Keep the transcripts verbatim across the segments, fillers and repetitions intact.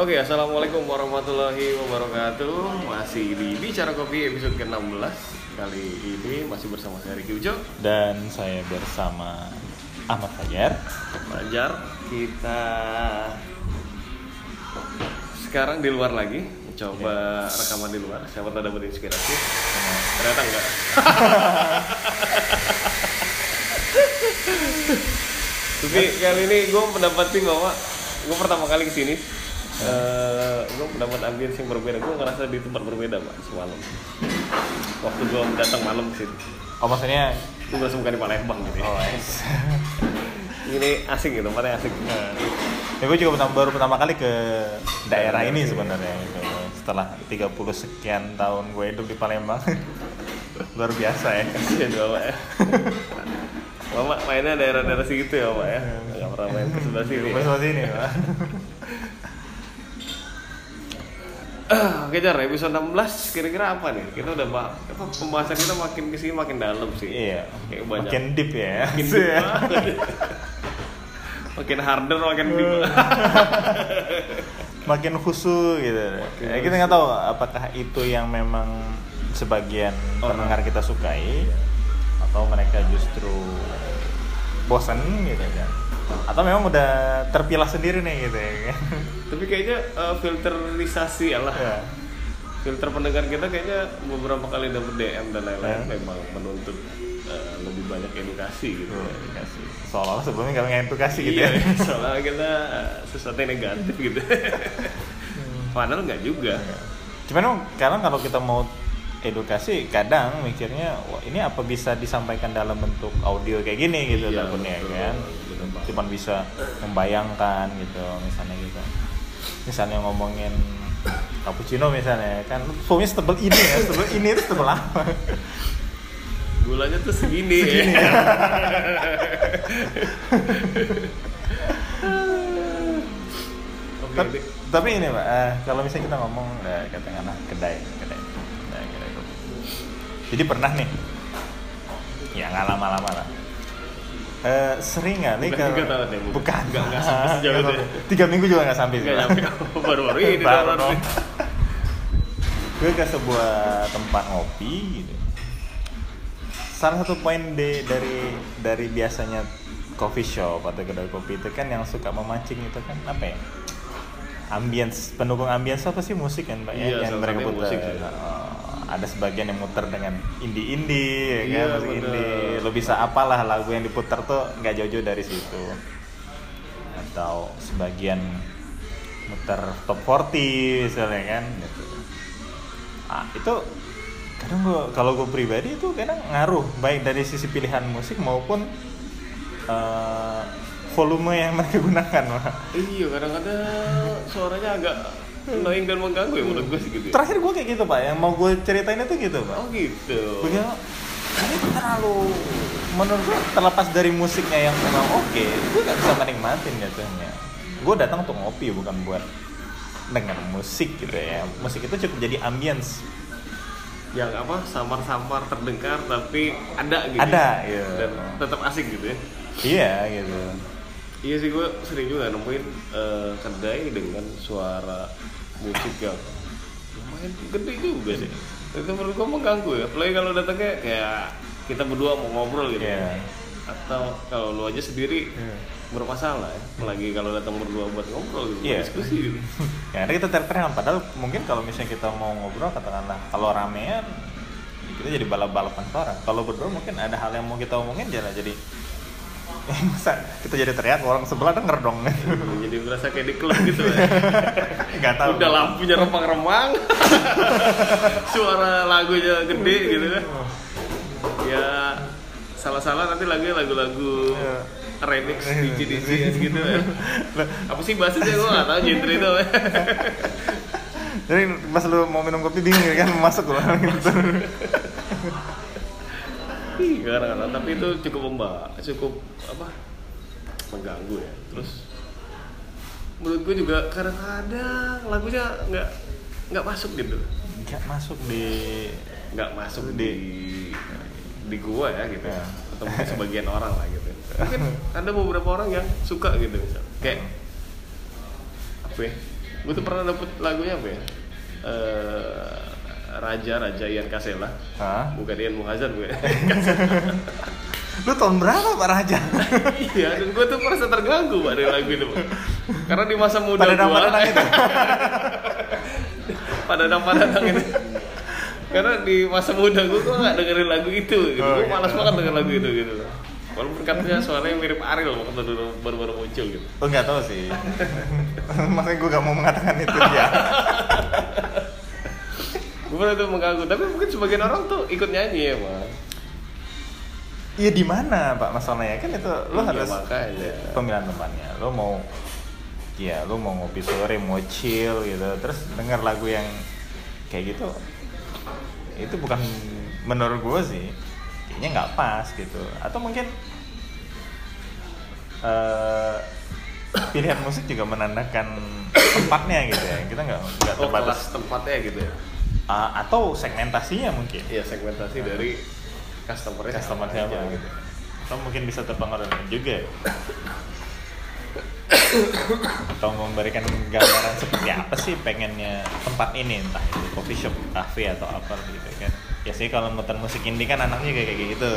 Oke, okay, assalamualaikum warahmatullahi wabarakatuh. Masih di Bicara Kopi episode ke enam belas. Kali ini masih bersama saya Ricky Ujo. Dan saya bersama Ahmad Fajar. Fajar, kita sekarang di luar lagi. Coba yeah. rekaman di luar, siapa tahu dapat inspirasi. Nah, ternyata enggak. Tapi kali ini gue mendapati bahwa gue pertama kali kesini Uh, gue mendapat ambience yang berbeda, gue ngerasa di tempat berbeda pak semalam. Waktu gue datang malam kesini. Oh maksudnya? Gue langsung bukan di Palembang gitu ya. Oh nice. Ini asing gitu, tempatnya asing. Uh, ya gue juga pertama, baru pertama kali ke daerah ini sebenarnya gitu. Setelah tiga puluh sekian tahun gue hidup di Palembang. Luar biasa ya. Kasian bapak ya. Bapak mainnya daerah-daerah segitu ya pak ya. Gak pernah main ke sebelah sini. Ke sebelah sini pak. Oke Jar, episode enam belas kira-kira apa nih? Kita udah bah- pembahasan kita makin kesini makin dalam sih. Iya. Kayak banyak. Makin deep ya. Makin deep banget. Makin harder, makin deep. Makin khusus gitu. Makin ya, kita nggak tahu apakah itu yang memang sebagian oh, pendengar kita sukai, iya. atau mereka justru bosan gitu kan? Atau memang udah terpilah sendiri nih gitu ya. Tapi kayaknya uh, filterisasi ya lah ya. Filter pendengar kita kayaknya beberapa kali dapet D M dan lain-lain ya. Memang menuntut uh, lebih banyak edukasi gitu ya. Edukasi. Soalnya sebelumnya kami ngedukasi gitu iya, ya. Soalnya kita uh, sesuatu yang negatif gitu. Padahal nggak juga. Cuman kadang kalau kita mau edukasi kadang mikirnya wah ini apa bisa disampaikan dalam bentuk audio kayak gini gitu iya, takutnya betul, kan betul, betul. Cuman bisa membayangkan gitu misalnya gitu misalnya ngomongin cappuccino misalnya kan foamnya setebel ini ya setebel ini terus setebel apa gulanya tuh segini, segini ya, ya. okay, Ta- okay. Tapi ini pak uh, kalau misalnya kita ngomong uh, katakanlah kedai kedai jadi pernah nih, ya nggak lama-lama lah. E, sering nggak nih kalau bukan nggak nggak sampai sejauh itu. Tiga minggu juga nggak sampai. Nggak sampai. Baru-baru ini. Baru. Gue ke sebuah tempat ngopi gitu. Salah satu poin de, dari dari biasanya coffee shop atau kedai kopi itu kan yang suka memancing itu kan apa ya? Ambience, pendukung ambience apa sih musik kan pak ya? Yang mereka putar. Ada sebagian yang muter dengan indie-indie, ya kan? Yeah, musik indie. Lo bisa apalah lagu yang diputar tuh nggak jauh-jauh dari situ. Atau sebagian muter top forty misalnya kan. Gitu. Ah itu kadang gue kalau gue pribadi itu kadang ngaruh baik dari sisi pilihan musik maupun uh, volume yang mereka gunakan. Iya kadang-kadang suaranya agak annoying dan mengganggu ya menurut gue sih gitu. Terakhir gue kayak gitu pak, yang mau gue ceritainnya tuh gitu pak. Oh gitu. Bagaimana? Ini terlalu menurut gue terlepas dari musiknya yang memang oke, okay, gue gak bisa menikmatin jatuhnya. Gue datang untuk ngopi bukan buat denger musik gitu ya. Musik itu cukup jadi ambience. Yang apa? Samar-samar terdengar tapi ada gitu. Ada. Iya. Dan tetap asik gitu ya. Iya gitu. Iya sih gue sering juga nemuin uh, kedai dengan suara musik yang lumayan gede juga sih. Itu menurut gue mengganggu ya. Apalagi kalau datangnya kayak kita berdua mau ngobrol gitu. Yeah. Atau kalau lu aja sendiri yeah. bermasalah ya. Apalagi kalau datang berdua buat ngobrol gitu, yeah. diskusi gitu. Ya kita terterangan. Padahal mungkin kalau misalnya kita mau ngobrol katakanlah kalau ramean kita jadi balap-balapan suara. Kalau berdua mungkin ada hal yang mau kita omongin jangan jadi masa kita jadi teriak orang sebelah denger dong jadi berasa kayak di klub gitu ya nggak tahu udah lampunya remang-remang suara lagunya gede gitu kan ya salah-salah nanti lagi lagu-lagu remix D C D C gitu ya apa sih bahasanya gue nggak tahu genre itu ya jadi pas lu mau minum kopi dingin kan masuk loh gitu gara-gara tapi itu cukup memba, cukup apa mengganggu ya. Terus menurut gue juga kadang-kadang lagunya nggak nggak masuk gitu. Nggak masuk di nggak masuk di di gua ya gitu. Ya. Atau mungkin sebagian orang lah gitu. Mungkin ada beberapa orang yang suka gitu misal. Kayak apa? Ya? Gue tuh pernah dapet lagunya apa ya? Uh, Raja Raja Ian Kasela. Hah? Bukan Ian Muhazan gue. Lu tahun berapa Pak Raja? Iya, dan gue tuh merasa terganggu Pak dari lagu itu. Karena di masa muda pada gue pada dampak-dampak itu. Karena di masa muda gue gue gak dengerin lagu itu gitu. Oh, gue malas banget dengerin lagu itu gitu. Walaupun katanya soalnya mirip Ariel waktu dulu baru-baru muncul gitu. Lu gak tahu sih. Makanya gue gak mau mengatakan itu ya. Gue pernah tuh mengganggu, tapi mungkin sebagian orang tuh ikut nyanyi ya Pak. Iya di mana Pak masalahnya kan itu lo iya, harus makanya. Pemilihan temannya lo mau ya lo mau ngopi sore mau chill gitu terus denger lagu yang kayak gitu itu bukan menurut gue sih kayaknya nggak pas gitu atau mungkin uh, pilihan musik juga menandakan tempatnya gitu ya kita nggak nggak oh, terbatas tempatnya gitu ya uh, atau segmentasinya mungkin ya segmentasi nah. Dari customer-nya customer sama aja, gitu. Atau mungkin bisa terpengaruh juga atau memberikan gambaran seperti apa sih pengennya tempat ini entah itu coffee shop, cafe atau apa gitu kan biasanya kalau muter musik indie kan anaknya juga kayak gitu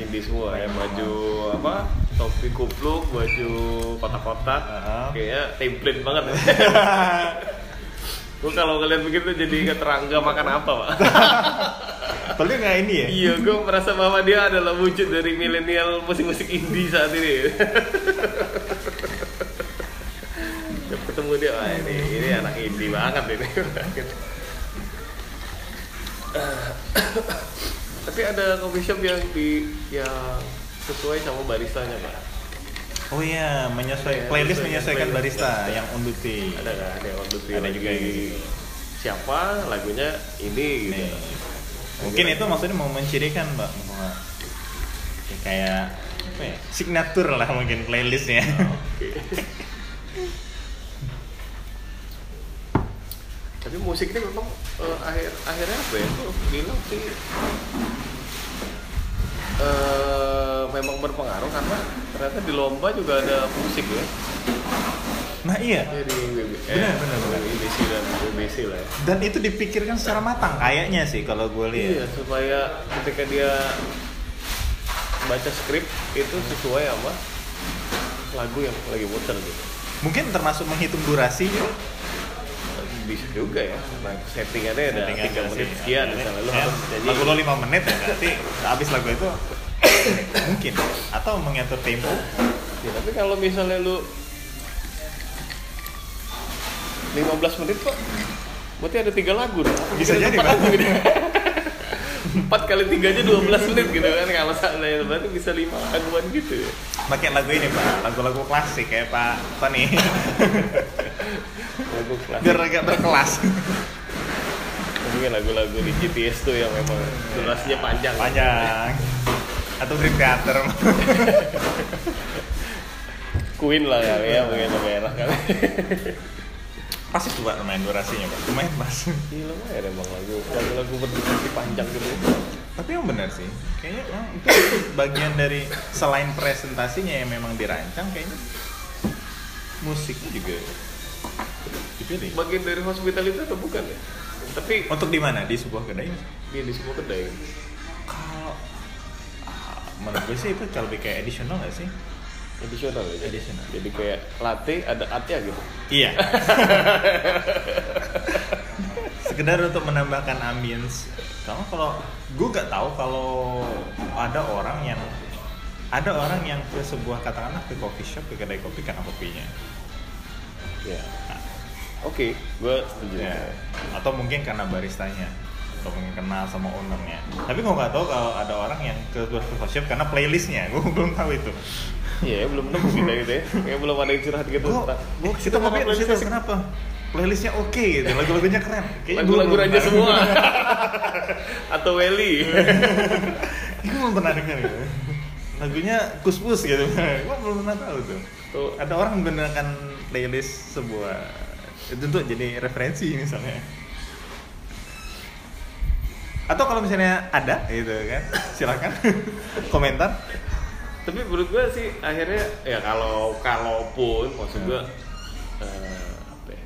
indie semua ya, baju apa topi kupluk, baju kotak-kotak uh-huh. Kayaknya template banget ya. Gue kalau ngeliat begitu jadi ingat Rangga makan apa Pak. Padahal nggak ini ya? Iya, gue merasa bahwa dia adalah wujud dari milenial musik-musik indie saat ini. Ketemu dia, wah ini, ini anak indie banget ini. Tapi ada coffee shop yang di yang sesuai sama baristanya Pak. Oh iya, menyesuaikan playlist menyesuaikan barista yang unduti. Ada nggak? Ada yang unduti. Ada juga gitu. Siapa lagunya ini gitu. Mungkin itu maksudnya mau mencirikan Mbak ya, kayak apa ya? Signature lah mungkin playlistnya. Oh, okay. Tapi musik ini memang uh, akhir akhirnya apa ya? Tuh bilang sih uh, memang berpengaruh karena ternyata di lomba juga ada musik ya. Nah iya, benar-benar B B C dan B B C lah. Ya. Dan itu dipikirkan secara matang kayaknya sih kalau gue lihat. Iya supaya ketika dia baca skrip itu sesuai sama lagu yang lagi muter gitu. Mungkin termasuk menghitung durasi juga. Bisa juga ya. Nah, settingannya ada tiga menit sekian misalnya lo harus jadi lagu lo lima menit ya berarti habis lagu itu mungkin atau mengatur tempo. Ya, tapi kalau misalnya lu lima belas menit kok, berarti ada tiga lagu dong. Bisa jadi empat lagu gitu. empat kali tiga aja dua belas menit gitu kan. Kalau seandainya berarti bisa lima laguan gitu ya. Pakai lagu ini Pak, lagu-lagu klasik kayak Pak Tony. Lagu klasik. Biar agak berkelas. Mungkin lagu-lagu di G T S tuh yang memang durasinya panjang. Panjang. Atau Dream Theater. Queen lah kali ya, mungkin lebih enak kali. Pasti coba lumayan durasinya Pak, lumayan Mas. Iya lumayan ada Bang lagu, lagu berdurasi panjang gitu. Tapi yang benar sih, kayaknya nah, itu, itu bagian dari selain presentasinya yang memang dirancang kayaknya musiknya juga dipilih. Bagian dari hospitality atau bukan ya? Tapi untuk di mana? Di sebuah kedai? Iya di sebuah kedai. Kalau ah, menurut gue sih itu lebih kayak additional nggak sih? Additional ya? Additional. Jadi kayak latte ada atnya gitu? Iya. Sekedar untuk menambahkan ambience. Karena kalau gue gak tahu kalau ada orang yang ada orang yang ke sebuah katakanlah ke coffee shop ke kedai kopi karena kopinya. Ya. Yeah. Nah. Oke, okay, gue setuju. Yeah. Atau mungkin karena baristanya. Atau mungkin kenal sama ownernya. Tapi gue gak tahu kalau ada orang yang ke sebuah coffee shop karena playlistnya. Gue belum tahu itu. Iya, belum nemu kita gitu ya. Kayak belum ada curhat gitu. Gue kita mau playlist kenapa? Playlistnya oke okay, gitu, lagu-lagunya keren. Kayaknya lagu-lagu aja semua. Atau Welly. Gue belum pernah dengar gitu. Lagunya kus-pus gitu. Gue belum pernah tahu tuh. Tuh. Ada orang menggunakan playlist sebuah itu untuk jadi referensi misalnya. Atau kalau misalnya ada gitu kan, silakan komentar. Tapi menurut gue sih akhirnya ya kalau kalaupun maksud gue hmm. uh, apa ya,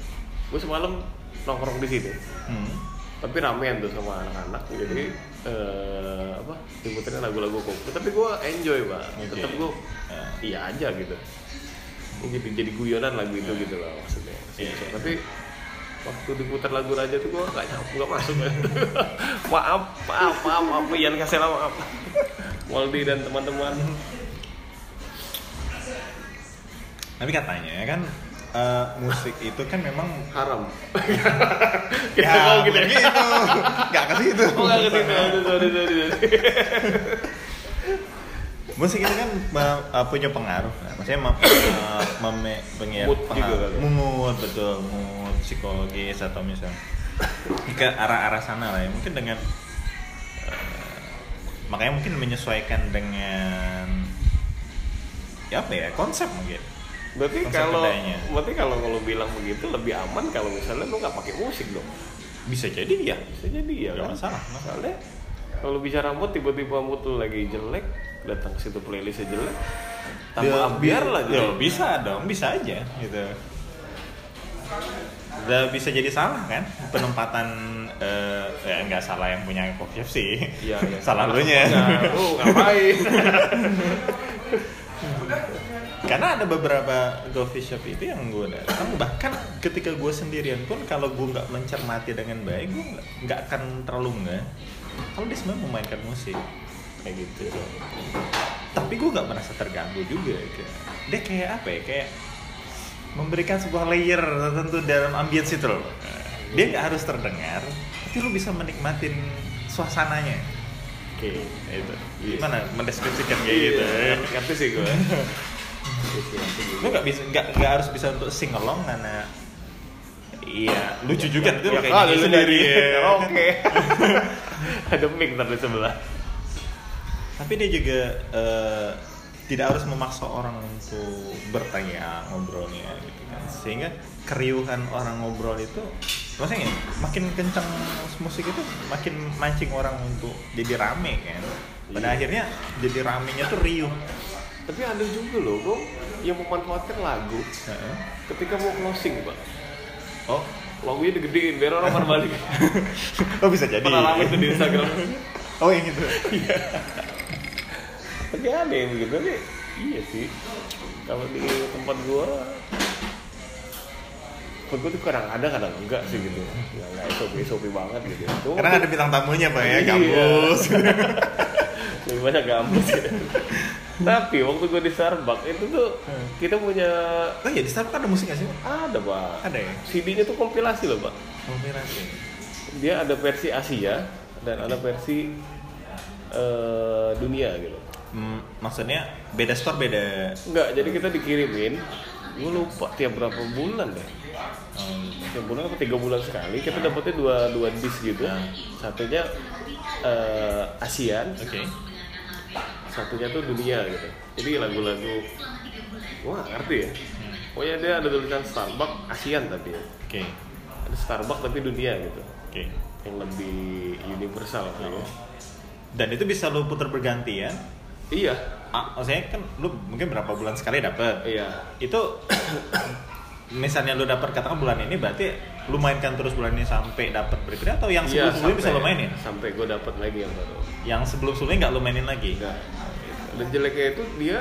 gue semalam nongkrong di sini, hmm. tapi ramean tuh sama anak-anak, jadi uh, apa diputerin lagu-lagu koplo, tapi gue enjoy pak, okay. tetap gue yeah. iya aja gitu, jadi jadi guyonan lagu itu yeah. gitu lah maksudnya, yeah. so, tapi waktu diputar lagu Raja tuh gue nggak nyampe, nggak masuk ya. maaf maaf maaf maaf Ian Kasela, maaf Waldi dan teman-teman. Tapi katanya kan uh, musik itu kan memang haram. ya mau gitu, gitu. nggak ke situ. Oh, nggak ke situ. Sorry, sorry, sorry. Musik itu kan uh, punya pengaruh, nah, maksudnya mem- uh, mem- pengaruh, mood juga, kan? mood betul, mood psikologis atau misal ke arah-arah sana lah ya. Mungkin dengan uh, makanya mungkin menyesuaikan dengan ya apa ya konsep mungkin. Berarti konsep kalau bedanya. berarti kalau kalau bilang begitu lebih aman kalau misalnya lu nggak pakai musik dong. Bisa jadi ya, bisa jadi ya. Gak kan? masalah, masalahnya kalau bicara mood tiba-tiba mood lu lagi jelek. Datang ke situ playlistnya jelek, tambah biar lah gitu. Bisa dong, bisa aja gitu. Udah bisa jadi salah kan penempatan eh uh, ya enggak salah yang punya coffee sih. Iya, ya. Salah lunya. Oh, ngapain? Karena ada beberapa coffee shop itu yang gue datang, bahkan ketika gue sendirian pun kalau gue nggak mencermati dengan baik, gue nggak akan terlalu nggak. Kalau dia sebenarnya memainkan musik. Kayak gitu, tapi gue nggak merasa terganggu juga. Dia kayak apa ya? Kayak memberikan sebuah layer tertentu dalam ambience itu loh. Dia nggak harus terdengar, tapi lu bisa menikmatin suasananya. Oke, itu gimana mendeskripsikan kayak gitu? Ngerti sih gue. Lu nggak bisa, nggak nggak harus bisa untuk sing along karena iya lucu juga itu kayaknya sendiri. Oke, ada mic tadi sebelah. Tapi dia juga uh, tidak harus memaksa orang untuk bertanya ngobrolnya gitu kan, sehingga keriuhan orang ngobrol itu maksudnya makin kencang musik itu makin mancing orang untuk jadi rame kan, pada iya. akhirnya jadi ramenya tuh riuh. Tapi ada juga loh bro yang memanfaatkan lagu uh-huh. ketika mau closing pak. Oh lagunya digedein biar orang pada balik. Oh bisa jadi pengalaman itu di Instagram. Oh yang itu iya. Tapi aneh begitu nih, iya sih. Kalau di tempat gua, tempat gua tuh kadang ada kadang enggak sih gitu. Ya nggak S O P S O P banget gitu. Tuh, karena ada bintang tamunya pak ya, gambus. Lebih banyak gambus. Gitu. Tapi waktu gua di Starbucks itu tuh kita punya. Oh iya di Starbucks ada musik nggak sih? Ada pak. Ada ya. C D-nya tuh kompilasi loh pak. Kompilasi. Dia ada versi Asia dan ada versi uh, dunia gitu. Hmm, maksudnya beda store beda. Enggak, jadi kita dikirimin. Gue lupa tiap berapa bulan deh. Hmm. Tiap bulan atau tiga bulan sekali kita dapetnya dua dua disk gitu. Hmm. Satunya uh, ASEAN. Oke. Okay. Satunya tuh dunia gitu. Jadi lagu-lagu wah ngerti ya. Hmm. Pokoknya dia ada tulisan Starbucks ASEAN tapi. Oke. Okay. Ada Starbucks tapi dunia gitu. Oke. Okay. Yang lebih universal gitu. Hmm. Dan itu bisa lo putar berganti ya. Iya, ah, maksudnya kan lu mungkin berapa bulan sekali dapet. Iya. Itu misalnya lu dapet katakan bulan ini berarti lu mainkan terus bulan ini sampai dapet berikutnya atau yang sebelum-sebelumnya iya, bisa lu mainin? Sampai gue dapet lagi yang baru. Yang sebelum-sebelumnya nggak lu mainin lagi? Nggak. Dan jeleknya itu dia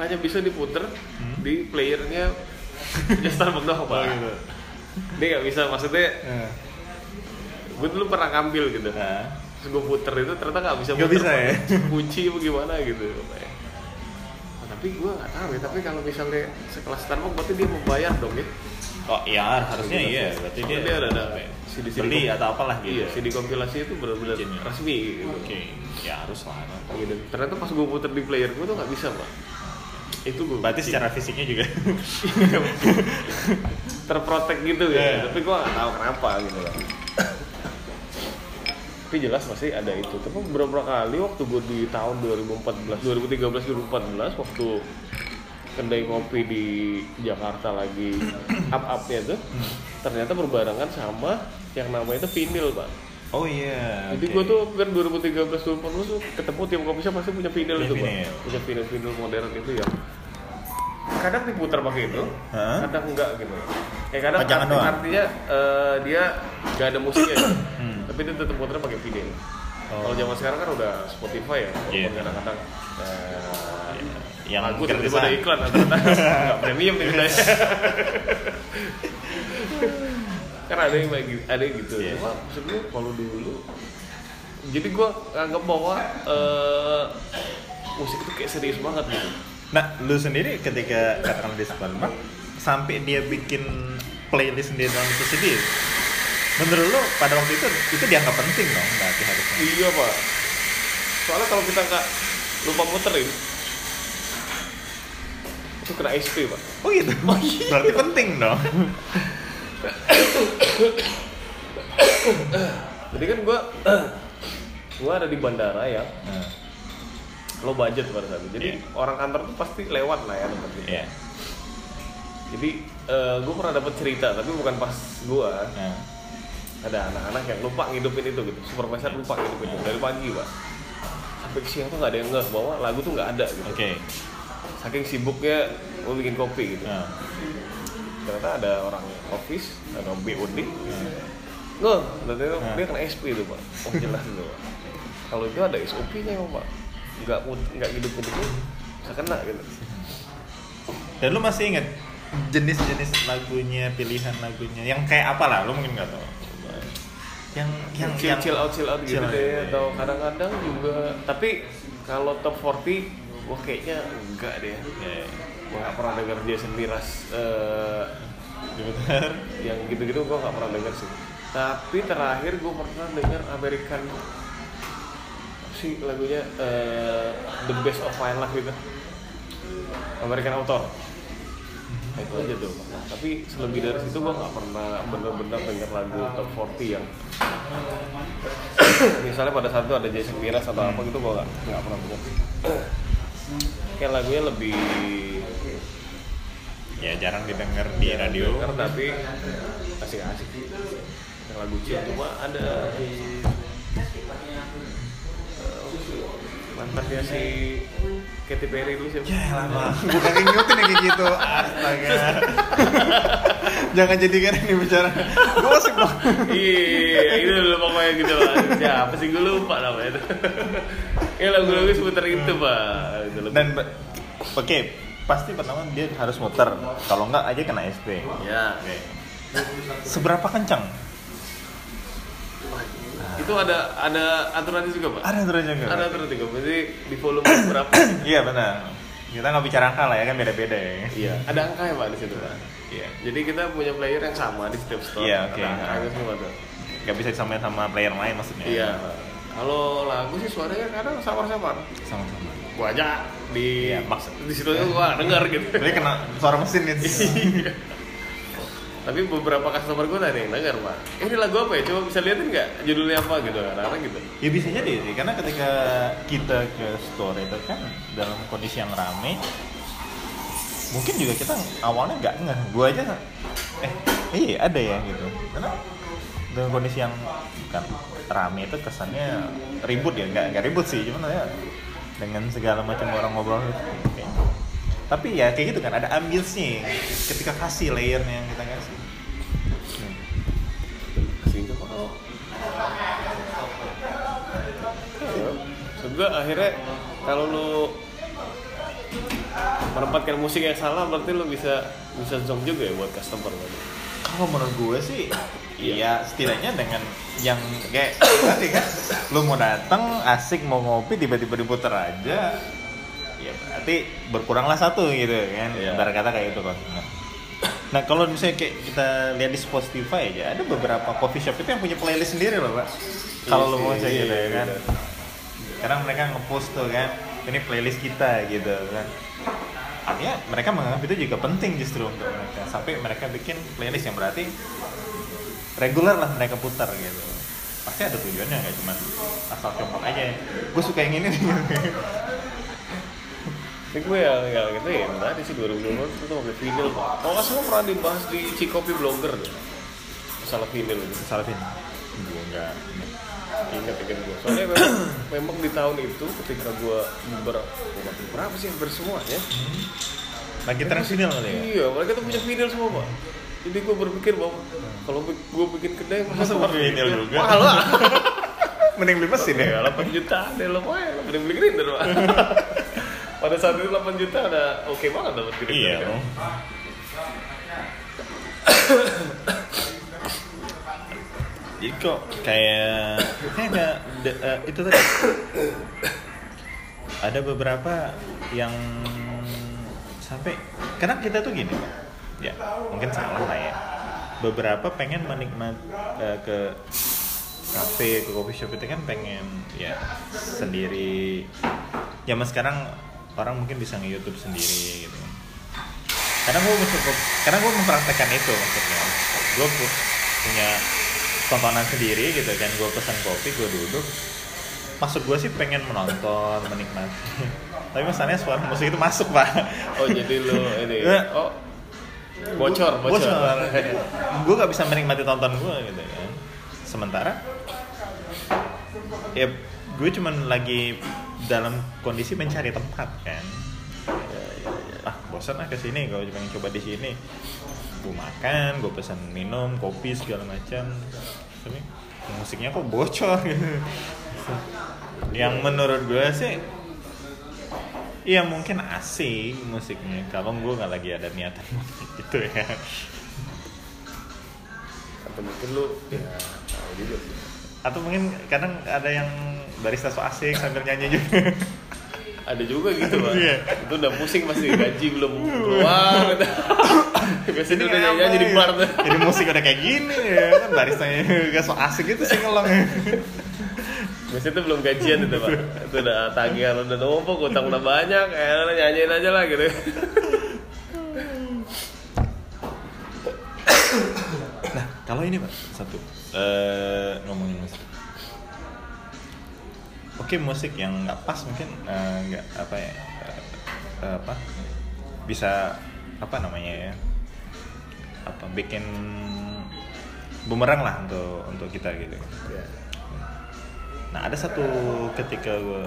hanya bisa diputer hmm? di playernya Starbucks doang pak. Gitu. Dia nggak bisa maksudnya. Uh. Gue dulu pernah ngambil gitu. Uh. Terus gue puter itu ternyata gak bisa gak puter bisa, ya? Kunci apa gimana gitu nah, tapi gue gak tahu ya, tapi kalau misalnya sekelas Starbucks berarti dia membayar dong ya. Oh iya harusnya gitu. Iya berarti dia, dia ada, ada C D-C D beli kompilasi, atau apalah gitu iya, C D kompilasi itu benar-benar Gini. resmi gitu. Oke, okay. Ya harus lah gitu. Ternyata pas gue puter di player gue tuh gak bisa pak itu gue berarti bikin. Secara fisiknya juga terprotek gitu ya yeah. Tapi gue gak tahu kenapa gitu lah. Tapi jelas masih ada itu. Tapi beberapa kali waktu gue di tahun dua ribu empat belas, dua ribu tiga belas, dua ribu empat belas waktu kedai kopi di Jakarta lagi up-upnya tuh, ternyata berbarengan sama yang namanya itu vinil pak. Oh iya. Yeah. Jadi okay. Gue tuh kan dua ribu tiga belas, dua ribu empat belas tuh ketemu tiap kopi shop pasti punya vinil yeah, tuh pak. Punya vinil-vinil modern itu yang kadang diputar pakai itu, huh? kadang enggak gitu. Ya kadang arti, artinya uh, dia gak ada musiknya, gitu. hmm. tapi dia tetap putar pakai video. Oh. Kalau zaman sekarang kan udah Spotify ya, yeah. kadang-kadang uh, yang aku tiba-tiba ada iklan, nggak premium nih udah. Kan ada yang ada yang gitu. Yeah. Cuma sebenarnya kalau dulu, jadi gue anggap bahwa uh, musik itu kayak serius banget gitu. Nah, lu sendiri ketika katakan di Palembang, sampai dia bikin playlist sendiri dalam itu sendiri, menurut lu pada waktu itu itu dianggap penting dong, berarti harusnya? Iya pak. Soalnya kalau kita nggak lupa muterin, itu kena S P pak. Oh gitu. Oh, iya. Berarti penting dong. Jadi kan gua, gua ada di bandara ya. Hmm. Lo budget pada saat itu, jadi yeah. orang kantor tuh pasti lewat lah ya tempatnya. Yeah. Jadi uh, gue pernah dapat cerita, tapi bukan pas gue. Yeah. Ada anak-anak yang lupa ngidupin itu gitu, supervisor lupa ngidupin itu dari pagi pak, sampai siang tuh nggak ada yang nggak bawa lagu tuh nggak ada gitu. Okay. Saking sibuknya mau bikin kopi gitu. Yeah. Ternyata ada orang office, ada B O D. Nggak, nanti dia kena S P itu pak. Oh jelas itu pak. Kalau itu ada S O P-nya pak. Nggak nggak hidup itu bisa kena gitu. Dan lu masih inget jenis-jenis lagunya, pilihan lagunya yang kayak apa lah? Lu mungkin nggak tahu. Yang yang chill, yang chill out chill out chill gitu out, deh. Atau ya. Kadang-kadang juga. Tapi kalau top forty, wah kayaknya enggak deh. Yeah. Gua nggak pernah dengar Jason Miraz. Uh, yang gitu-gitu gua nggak pernah dengar sih. Tapi terakhir gua pernah dengar American si lagunya uh, The Best of My Life gitu, American author. Nah, itu aja tuh. Nah, tapi selebih dari situ gue nggak pernah benar-benar denger lagu top forty yang misalnya pada saat itu ada Jason Miraz atau apa gitu, gue nggak nggak pernah denger. Kayak lagunya lebih ya jarang didengar di radio. Denger, tapi asik-asik. Yang lagu Cina cuma ada di mantannya si Katy Perry dulu siapa? Ya lama, bukan ngikutin yang kayak gitu. Astaga. Jangan jadikan ini bicara gosip dong. Iya, itu dulu pokoknya gitu lah. Siapa sih gue lupa namanya itu. Ya lagu-lagu seputar itu pak. Dan oke, pasti pertama dia harus muter. Kalau enggak aja kena S P. Ya. Seberapa kencang? Itu ada ada aturannya juga pak? Ada aturannya juga. Ada aturan juga, berarti di volume berapa? Iya benar. Kita nggak bicara angka lah ya kan beda-beda ya. Iya. Ada angka ya pak di situ pak. Iya. Jadi kita punya player yang sama di setiap store. Iya oke. Okay. Angka semua tuh. Gak bisa disamain sama player lain maksudnya. Iya. Kalau lagu sih suaranya kadang samar-samar. Sama-sama. Gua aja di ya, di situ gua dengar gitu. Jadi kena suara mesin gitu. Tapi beberapa customer gue ada yang denger pak, eh, ini lagu apa ya? Coba bisa liatin nggak judulnya apa gitu, kadang-kadang gitu. Ya bisa jadi sih, karena ketika kita ke store itu kan dalam kondisi yang ramai, mungkin juga kita awalnya nggak ngeh. Gue aja, eh, iya eh, ada ya gitu. Karena dalam kondisi yang bukan ramai itu kesannya ribut ya, nggak nggak ribut sih, cuman ya dengan segala macam orang ngobrol itu. Tapi ya kayak gitu kan, ada ambience-nya ketika kasih layernya yang kita kasih. Hmm. Kasih itu Pak. Oh. Sebenernya akhirnya kalau lu menempatkan musik yang salah berarti lu bisa bisa zonk juga ya buat customer. Kalau menurut gue sih, iya setidaknya dengan yang kayak tadi kan, lu mau datang asik mau ngopi tiba-tiba diputer aja. Ya berarti berkuranglah satu gitu kan, yeah. antara kata kayak itu kan. Nah kalau misalnya kayak kita lihat di Spotify aja, ada beberapa coffee shop itu yang punya playlist sendiri loh pak. Kalau lo mau cek gitu ya kan, karena mereka ngepost tuh kan, ini playlist kita gitu kan. Artinya mereka menganggap itu juga penting justru untuk mereka, sampai mereka bikin playlist yang berarti reguler lah mereka putar gitu. Pasti ada tujuannya, nggak cuma asal copot aja. Gue suka yang ini nih. Ini gue ya, ya gitu ya, tadi sih dua ribu dua puluh itu tuh pakai vinyl pak. Kalau gak semua pernah dibahas di Cikopi Blogger deh. Masalah vinyl gitu. Masalah vinyl? Gue enggak ingat ya kan gue. Soalnya memang, memang di tahun itu ketika gue ber... berapa sih? Hampir semua ya. Lagi tren vinyl kali ya? Iya, mereka tuh punya vinyl semua pak. Jadi gue berpikir bahwa kalau gue bikin kedai masa mau vinyl juga? Mahal lah. Mending beli mesin ya? delapan juta deh lo, mending beli grinder pak. Pada saat itu delapan juta ada oke okay banget dapat grinder. Iya kan? Jadi kok kayak kayak de, uh, itu tadi ada beberapa yang sampai karena kita tuh gini pak, ya mungkin salah lah ya, beberapa pengen menikmati uh, ke kafe ke coffee shop itu kan pengen ya sendiri. Zaman sekarang orang mungkin bisa nge-YouTube sendiri gitu. Karena gue cukup, karena gue mempraktekkan itu maksudnya. Gue punya tontonan sendiri gitu kan, gue pesan kopi, gue duduk. Maksud gue sih pengen menonton, menikmati. Tapi masalahnya suara musik itu masuk pak. Oh jadi lo ini. Oh bocor bocor. bocor. Gue nggak bisa menikmati tonton gue gitu kan. Sementara ya gue cuman lagi dalam kondisi mencari tempat kan. Ya, ya, ya. Ah bosan lah kesini, gue pengen coba di sini. Gue makan, gue pesan minum, kopi segala macam. Tapi musiknya kok bocor gitu. Yang menurut gue sih iya mungkin asing musiknya kalau gue nggak lagi ada niatan gitu ya, atau mungkin lu ya gitu, atau mungkin kadang ada yang barista so asik sambil nyanyi juga ada juga gitu kan. Itu udah pusing masih gaji belum keluar biasanya udah nyanyi di bar tuh jadi musik udah kayak gini ya kan, baristanya gak so asik gitu sih ngelong ya. Biasanya itu belum gajian itu pak, itu udah tagihan udah numpuk, utang udah banyak, eh nyanyiin aja lah gitu. Nah kalau ini pak satu uh, ngomongin musik, oke okay, musik yang nggak pas mungkin nggak uh, apa ya uh, uh, apa bisa apa namanya ya apa bikin bumerang lah untuk untuk kita gitu. Yeah. Nah ada satu ketika gue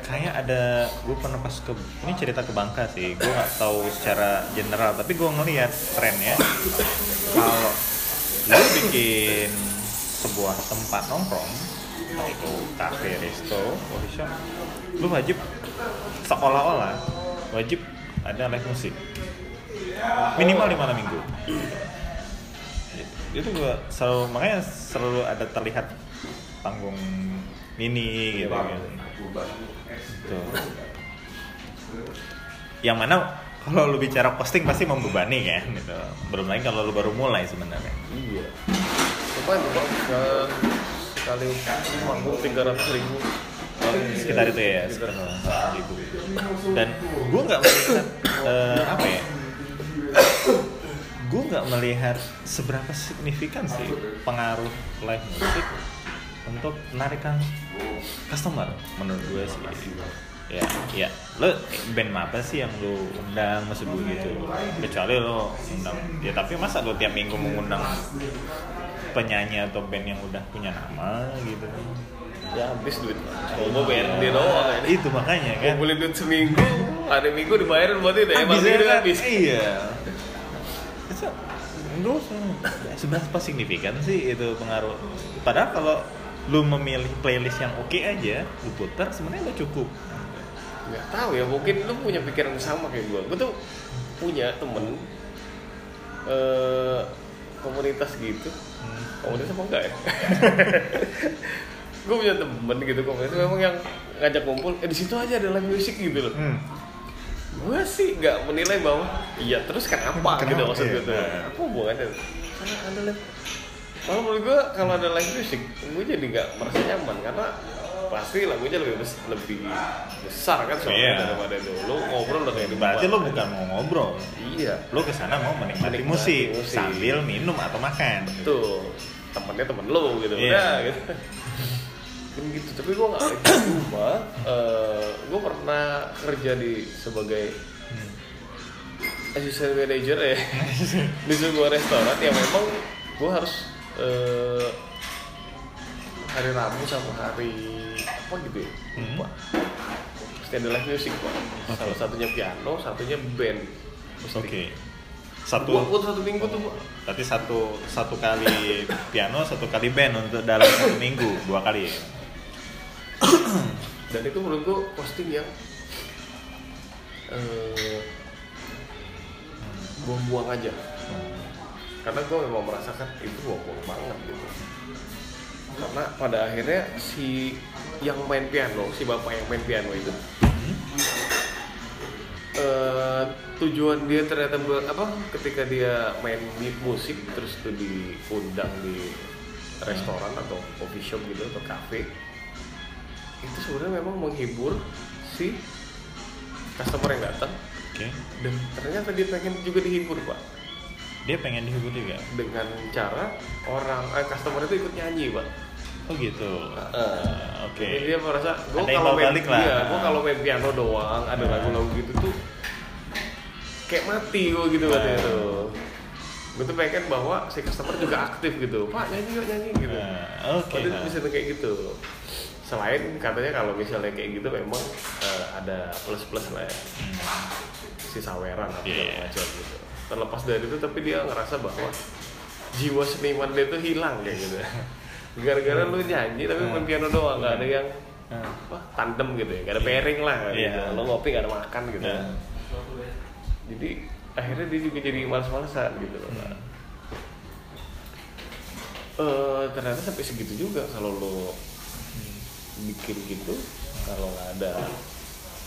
kayak ada gue pernah pas ke ini cerita ke Bangka sih, gue nggak tahu secara general tapi gue ngelihat trennya kalau lo bikin sebuah tempat nongkrong itu kafe, resto, coffee shop, lo wajib seolah-olah wajib ada live musik minimal lima minggu. Itu gue selalu makanya selalu ada terlihat panggung mini gitu kan. Gitu. Yang mana kalau lu bicara posting pasti membebani kan gitu. Belum lagi kalau lu baru mulai sebenarnya. Iya. Coba coba sekali panggung tiga ratus ribu oh, sekitar itu ya, sekitar tiga ratus ribu. Dan gue nggak melihat uh, apa ya? Gue nggak melihat seberapa signifikan sih pengaruh live music untuk menarikkan customer menurut gue sih. Ya, ya. Lo band apa sih yang lo undang maksud gue gitu? Kecuali lo undang. Ya tapi masa lo tiap minggu mengundang penyanyi atau band yang udah punya nama gitu? Ya habis duit kalau mau bayar dia doang itu makanya kan. Boleh duit seminggu, hari minggu dibayarin buat itu. Habis itu habis. Iya. Lu seberapa signifikan sih itu pengaruh? Padahal kalau lu memilih playlist yang oke aja, lu putar sebenarnya lu cukup. Nggak tahu ya, mungkin lu punya pikiran sama kayak gue. Gue tuh punya temen uh, komunitas gitu. Komunitas apa enggak ya? Gue punya temen gitu komunitas memang yang ngajak kumpul. Eh di situ aja ada live music gitu loh. Hmm. Gue sih nggak menilai bahwa iya terus kenapa, kenapa gitu maksud gue tuh apa hubungannya karena ada live, malah menurut gue kalau ada live music gue jadi nggak merasa nyaman karena pasti lagunya lebih bes- lebih besar kan soalnya yeah. Daripada dulu ngobrol udah kayak di berarti lo bukan mau ngobrol iya lo kesana mau menikmati, menikmati musik, musik sambil minum atau makan tuh temennya temen lo gitu udah yeah. Gitu gitu, tapi gue nggak ada cuma uh, gue pernah kerja di sebagai assistant manager ya di sebuah restoran yang memang gue harus uh, hari Rabu sama hari apa gitu ya lupa hmm. Standard live music, Pak. Okay. Salah satunya piano, satunya band. Oke. Okay. Satu. Buat, buat satu minggu tuh. Berarti satu satu kali piano, satu kali band untuk dalam satu minggu, dua kali ya. Dan itu menurutku posting yang eh, buang-buang aja. Hmm. Karena gue memang merasakan itu buang-buang banget gitu. Karena pada akhirnya si yang main piano, si bapak yang main piano itu hmm? uh, tujuan dia ternyata buat apa? Ketika dia main musik terus tuh diundang di restoran atau coffee shop gitu atau cafe, itu sebenarnya memang menghibur si customer yang datang. Oke. Okay. Dan ternyata dia pengen juga dihibur, Pak. Dia pengen dihibur juga dengan cara orang eh, customer itu ikut nyanyi, Pak. Oh gitu. Uh, Oke. Okay. Jadi dia merasa gue kalau main balik lah. Iya, gue kalau main piano doang ada lagu-lagu gitu tuh kayak mati gue gitu uh. katanya tuh. Gue tuh pengen bahwa si customer juga aktif gitu. Pak nyanyi yuk nyanyi gitu. Uh, Oke. Okay, nah. Bisa kayak gitu. Selain katanya kalau misalnya kayak gitu memang uh, ada plus-plus lah ya. Hmm. Si saweran atau yeah. macam gitu. Terlepas dari itu tapi dia ngerasa bahwa jiwa seniman dia tuh hilang kayak gitu. Gara-gara lu nyanyi tapi main piano doang, nggak ada yang apa tandem gitu ya, nggak ada pairing lah gitu. Yeah. Lu ngopi nggak ada makan gitu. Yeah. Jadi akhirnya dia juga jadi malas-malasan gitu loh. Hmm. Uh, ternyata sampai segitu juga kalau lu bikin gitu, kalau nggak ada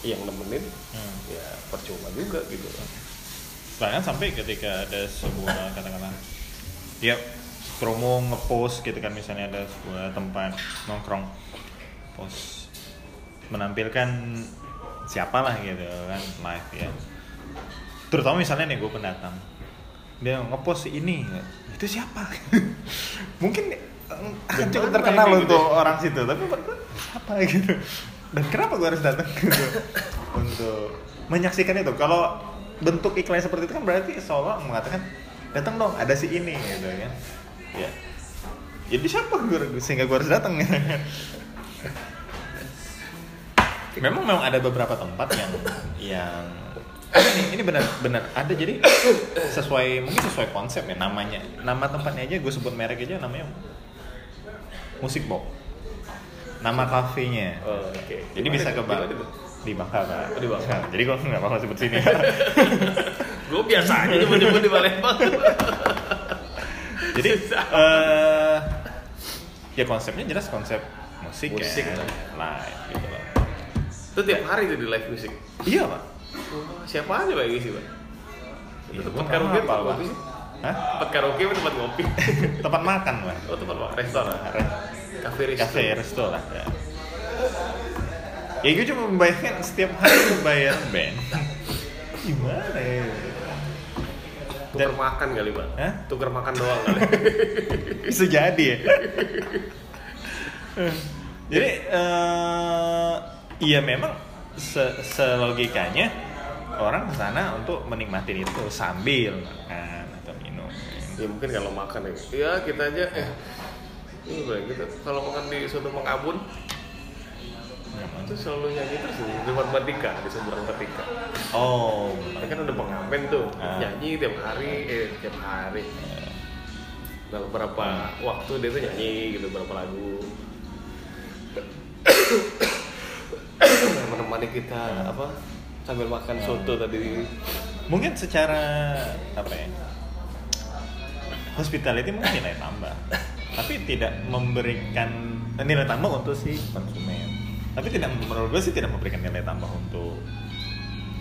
yang nemenin, hmm. ya percuma juga gitu. Bahkan sampai ketika ada sebuah katakanlah dia promo ngepost gitu kan, misalnya ada sebuah tempat nongkrong post menampilkan siapalah gitu kan live ya, terutama misalnya nih gue pendatang dia ngepost ini itu siapa mungkin akan cukup terkenal untuk gitu. Orang situ tapi siapa gitu dan kenapa gue harus datang gitu untuk menyaksikan itu. Kalau bentuk iklan seperti itu kan berarti seolah mengatakan datang dong ada si ini gitu kan ya, jadi siapa gue sehingga gue harus datang gitu. memang memang ada beberapa tempat yang yang ini, ini benar-benar ada, jadi sesuai mungkin sesuai konsep ya, namanya nama tempatnya aja gue sebut merek aja, namanya Musik Box, nama kafenya. Oh, okay. Jadi dimana bisa ke Bali di Makassar. Oh, di Makassar. Jadi gue nggak apa-apa sebut sini. Gue biasanya nyebut-nyebut di Palembang. Jadi uh, ya konsepnya jelas konsep musik, musik ya, kan? Live gitu loh. Itu tiap hari tuh di live musik. Iya Pak. Oh, siapa aja Pak ini sih Pak? Ya, tempat karaoke apa Pak? Hah? Tempat karaoke atau tempat ngopi? Tempat makan Pak. Oh tempat makan, restoran. Kafe resto. Kafe resto lah. Ya. Ya gue cuma membayangkan setiap hari membayar band. Gimana ya? Tukar Dan, makan kali Pak. Hah? Tukar makan doang kali. Bisa jadi ya. Jadi uh, iya memang selogikanya orang kesana untuk menikmatin itu sambil makan atau minum. Ya mungkin kalau makan ya. Ya kita aja eh ini kayak gitu. Kalau makan di soto Mangabun itu selalu nyanyi terus di depan Batika, di seberang Batika. Oh, benar. Kan ada pengamen tuh ah. nyanyi tiap hari, eh tiap hari. Nah, beberapa hmm. waktu dia tuh nyanyi gitu beberapa lagu. Menemani kita hmm. apa sambil makan hmm. soto tadi. Mungkin secara apa ya? Hospitality mungkin nilai tambah, tapi tidak memberikan nilai tambah untuk si konsumen. Tapi tidak, menurut gue sih tidak memberikan nilai tambah untuk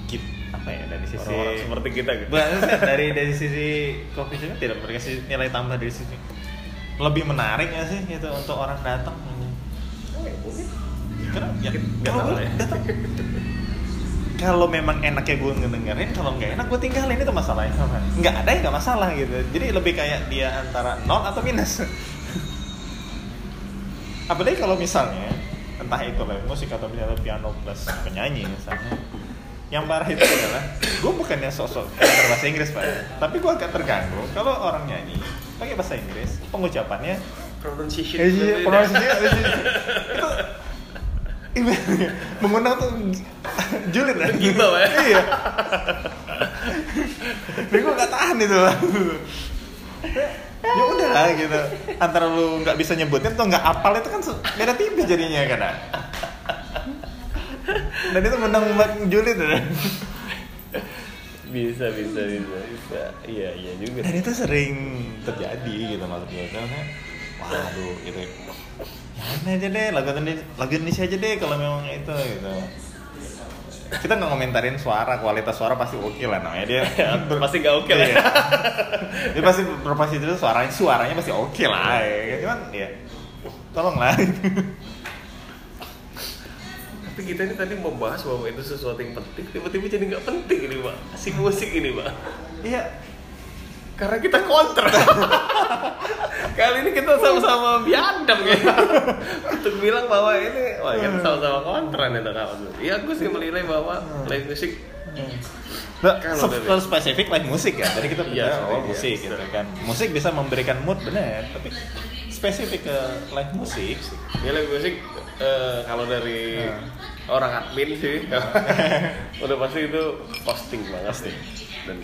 kit apa ya dari sisi orang-orang seperti kita gitu. dari dari sisi coffee shop tidak memberikan nilai tambah dari sisi lebih menarik ya sih itu untuk orang datang. Oh ya boleh. Karena ya nggak tahu ya. Datang. Kalau memang enaknya gue ngedengerin, kalau nggak enak gue tinggalin, itu masalahnya. Nggak ada ya nggak masalah gitu. Jadi lebih kayak dia antara nol atau minus. Apalagi kalau misalnya entah itu live musik atau misalnya piano plus penyanyi misalnya, yang parah itu adalah gue bukannya sosok berbahasa Inggris Pak, tapi gue agak terganggu kalau orang nyanyi pakai bahasa Inggris, pengucapannya pronunciation eh, pronunciation itu mengundang tuh julid lah. Gila ya. Iya. Tapi gue gak tahan itu lah. Ya udah lah gitu. Antara lu gak bisa nyebutin atau gak apal itu kan beda tipis jadinya kan. Dan itu menang julid kan. Bisa, bisa, bisa, bisa. Iya, iya juga. Dan itu sering terjadi gitu maksudnya. Karena waduh gitu. Ya aneh aja deh, lagu Indonesia aja deh kalau memang itu gitu. Kita nggak ngomentarin suara, kualitas suara pasti oke okay lah namanya dia ber- pasti nggak oke okay lah ya. Dia pasti berpasti itu suaranya suaranya pasti oke okay lah ya. Cuman ya tolonglah. Tapi kita ini tadi membahas bahwa itu sesuatu yang penting, tiba-tiba jadi nggak penting ini pak si musik ini pak. Iya karena kita kontra. Kali ini kita sama-sama biadab ya untuk bilang bahwa ini wah kita sama-sama kontra nih kawan. Iya aku sih menilai bahwa live musik kalau spesifik live musik ya tadi kita bicara oh, musik gitu kan musik bisa memberikan mood benar tapi spesifik ke live musik ya live musik uh, kalau dari uh. orang admin sih udah pasti itu posting banget sih dan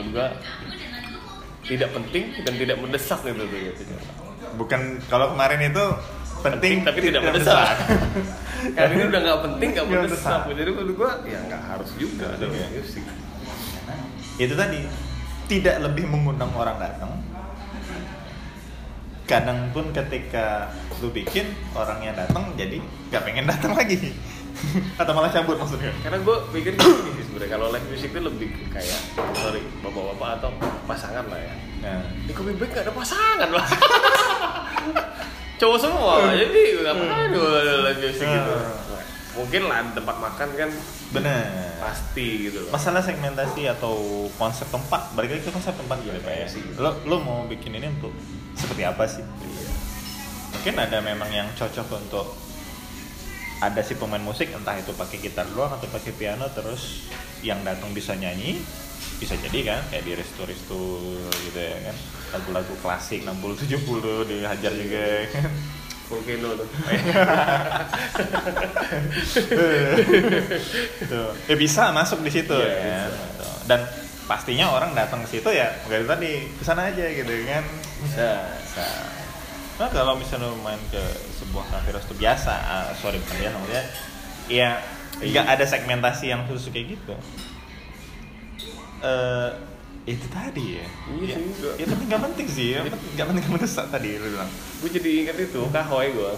juga tidak penting dan tidak mendesak gitu tuh gitu. Bukan kalau kemarin itu penting, penting tapi tidak, tidak mendesak. Kali ini udah nggak penting nggak mendesak. Jadi menurut gua ya nggak harus juga ada ya. Musik. Itu tadi tidak lebih mengundang orang datang. Kadang pun ketika lu bikin orang yang datang jadi nggak pengen datang lagi atau malah cabut maksudnya. Karena gue pikir gini sebenarnya kalau live music itu lebih kayak sorry bapak-bapak atau pasangan lah ya. Nah, di kopi break gak ada pasangan lah. Cowok semua jadi ngapain dulu live music gitu. Mungkin lah tempat makan kan benar pasti gitu loh. Masalah segmentasi atau konsep tempat balik lagi ke konsep tempat gitu ya. Lo lo mau bikin ini untuk seperti apa sih? Mungkin ada memang yang cocok untuk ada si pemain musik entah itu pakai gitar doang atau pakai piano terus yang datang bisa nyanyi bisa jadi kan kayak di resto-resto gitu ya kan lagu-lagu klasik enam puluh tujuh puluh dihajar juga kan mungkin lo tuh ya bisa masuk di situ ya, ya. Dan pastinya orang datang ke situ ya nggak tadi kesana aja gitu kan bisa bisa. Nah kalau misalnya main ke sebuah kafe resto biasa, uh, sorry bukan dia namanya, ya nggak ada segmentasi yang khusus kayak gitu. Uh, itu tadi ya. Iya sih. Itu nggak penting sih, nggak penting mendesak tadi lu bilang. Gue jadi ingat itu kahoy gue.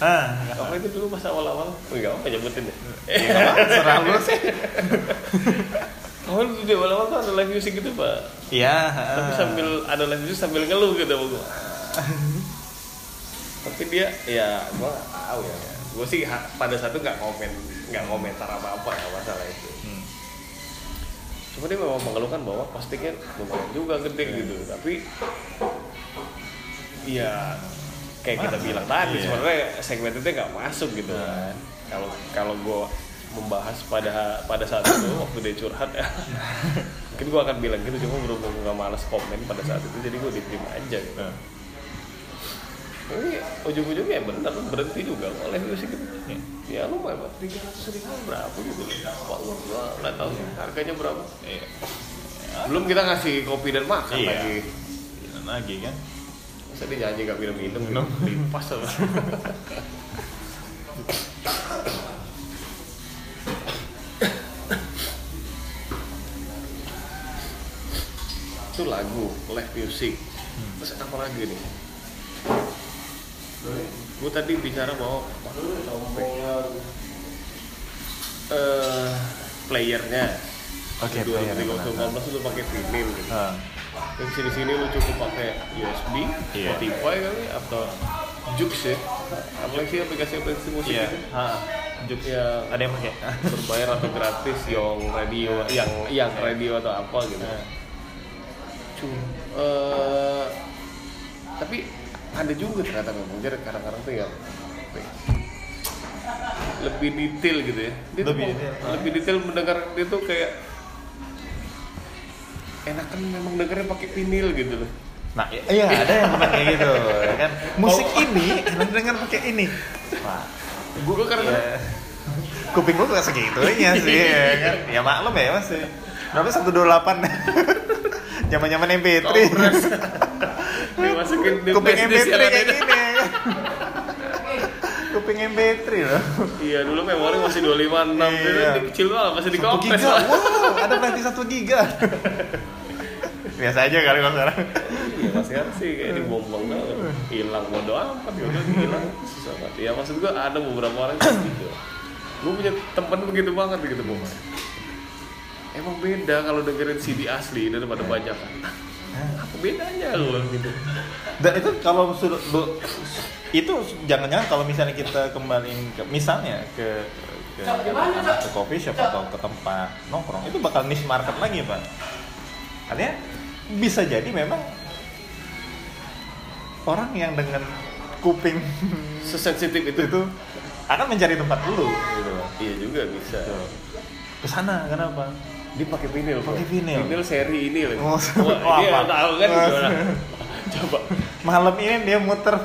Ah, kahoy itu dulu masa awal-awal. Enggak apa nyebutin deh. Iya, serah lu sih. Oh, di awal-awal tuh ada live music gitu pak. Iya. Tapi sambil ada live music sambil ngeluh gitu gue. Tapi dia ya gue nggak tahu ya gue sih ha, pada saat itu nggak komen nggak komentar apa apa ya masalah itu hmm. Cuma dia memang mengeluhkan bahwa postingnya lumayan juga gede hmm. gitu tapi ya kayak masuk. Kita bilang tadi yeah. Sebenarnya segmen itu nggak masuk gitu kan kalau kalau gue membahas pada pada saat itu waktu dia curhat ya mungkin gue akan bilang gitu cuma berhubung nggak malas komen pada saat itu jadi gue diterima aja gitu hmm. Ini ujung-ujungnya benar berhenti juga oleh musik itu. Ya lumayan buat tiga ratus ribu berapa gitu. Wah, gua enggak tahu harganya berapa. Iya. Belum kita ngasih kopi dan makan iya. lagi. Dan lagi kan. Masa dia janji enggak minum-minum minum di pasar. Itu lagu live music. Terus apa lagi nih? Gue tadi bicara bahwa uh, playernya oke, okay, player dua ribu sembilan belas itu pakai vinyl gitu uh. Dan sini-sini lu cukup pakai U S B, yeah. Spotify kali atau Jux ya aplikasi aplikasi musik yeah. Gitu Jux ya ada yang pakai berbayar atau gratis yang radio yang yang radio atau apa gitu cuma uh, tapi ada juga ternyata memang jadi kadang-kadang tuh yang lebih detail gitu ya dia lebih tuh, detail lebih detail mendengar dia tuh kayak enakan memang dengarnya pakai vinil gitu loh nah iya ada yang kayak gitu kan musik oh. Ini enak dengar pakai ini wah gue karena yeah. Kuping gue gak segitunya sih, ya kan? Ya maklum ya mas sih. Berapa seratus dua puluh delapan? Nyaman-nyaman em pe tiga. Kuping em pe tiga kayak gini. Kuping em pe tiga loh. Iya, dulu memori masih dua lima enam. Iya. Kecil banget, masih dikompres. Wow, ada berarti satu giga. Biasa aja kali kalau sekarang. Iya, mas sekarang sih kayak dibombong banget. Hilang, bodo amat. Yaudah, hilang. Susah banget. Ya, maksud gue ada beberapa orang gitu. Gue punya temen begitu banget begitu, Bang. Emang beda kalau dengerin C D asli daripada banyak. Apa bedanya loh gitu. Dan itu kalau sudut itu jangan-jangan kalau misalnya kita kembaliin ke misalnya ke ke, ke, ke coffee shop atau ke tempat nongkrong, itu bakal niche market lagi, Pak. Artinya bisa jadi memang orang yang dengan kuping sesensitif itu itu akan mencari tempat dulu gitu. Iya juga bisa. Kesana kenapa? Dia pakai vinil, pakai vinil. Vinil seri ini loh. Oh, wah, dia tahu kan gimana. Coba malam ini dia muter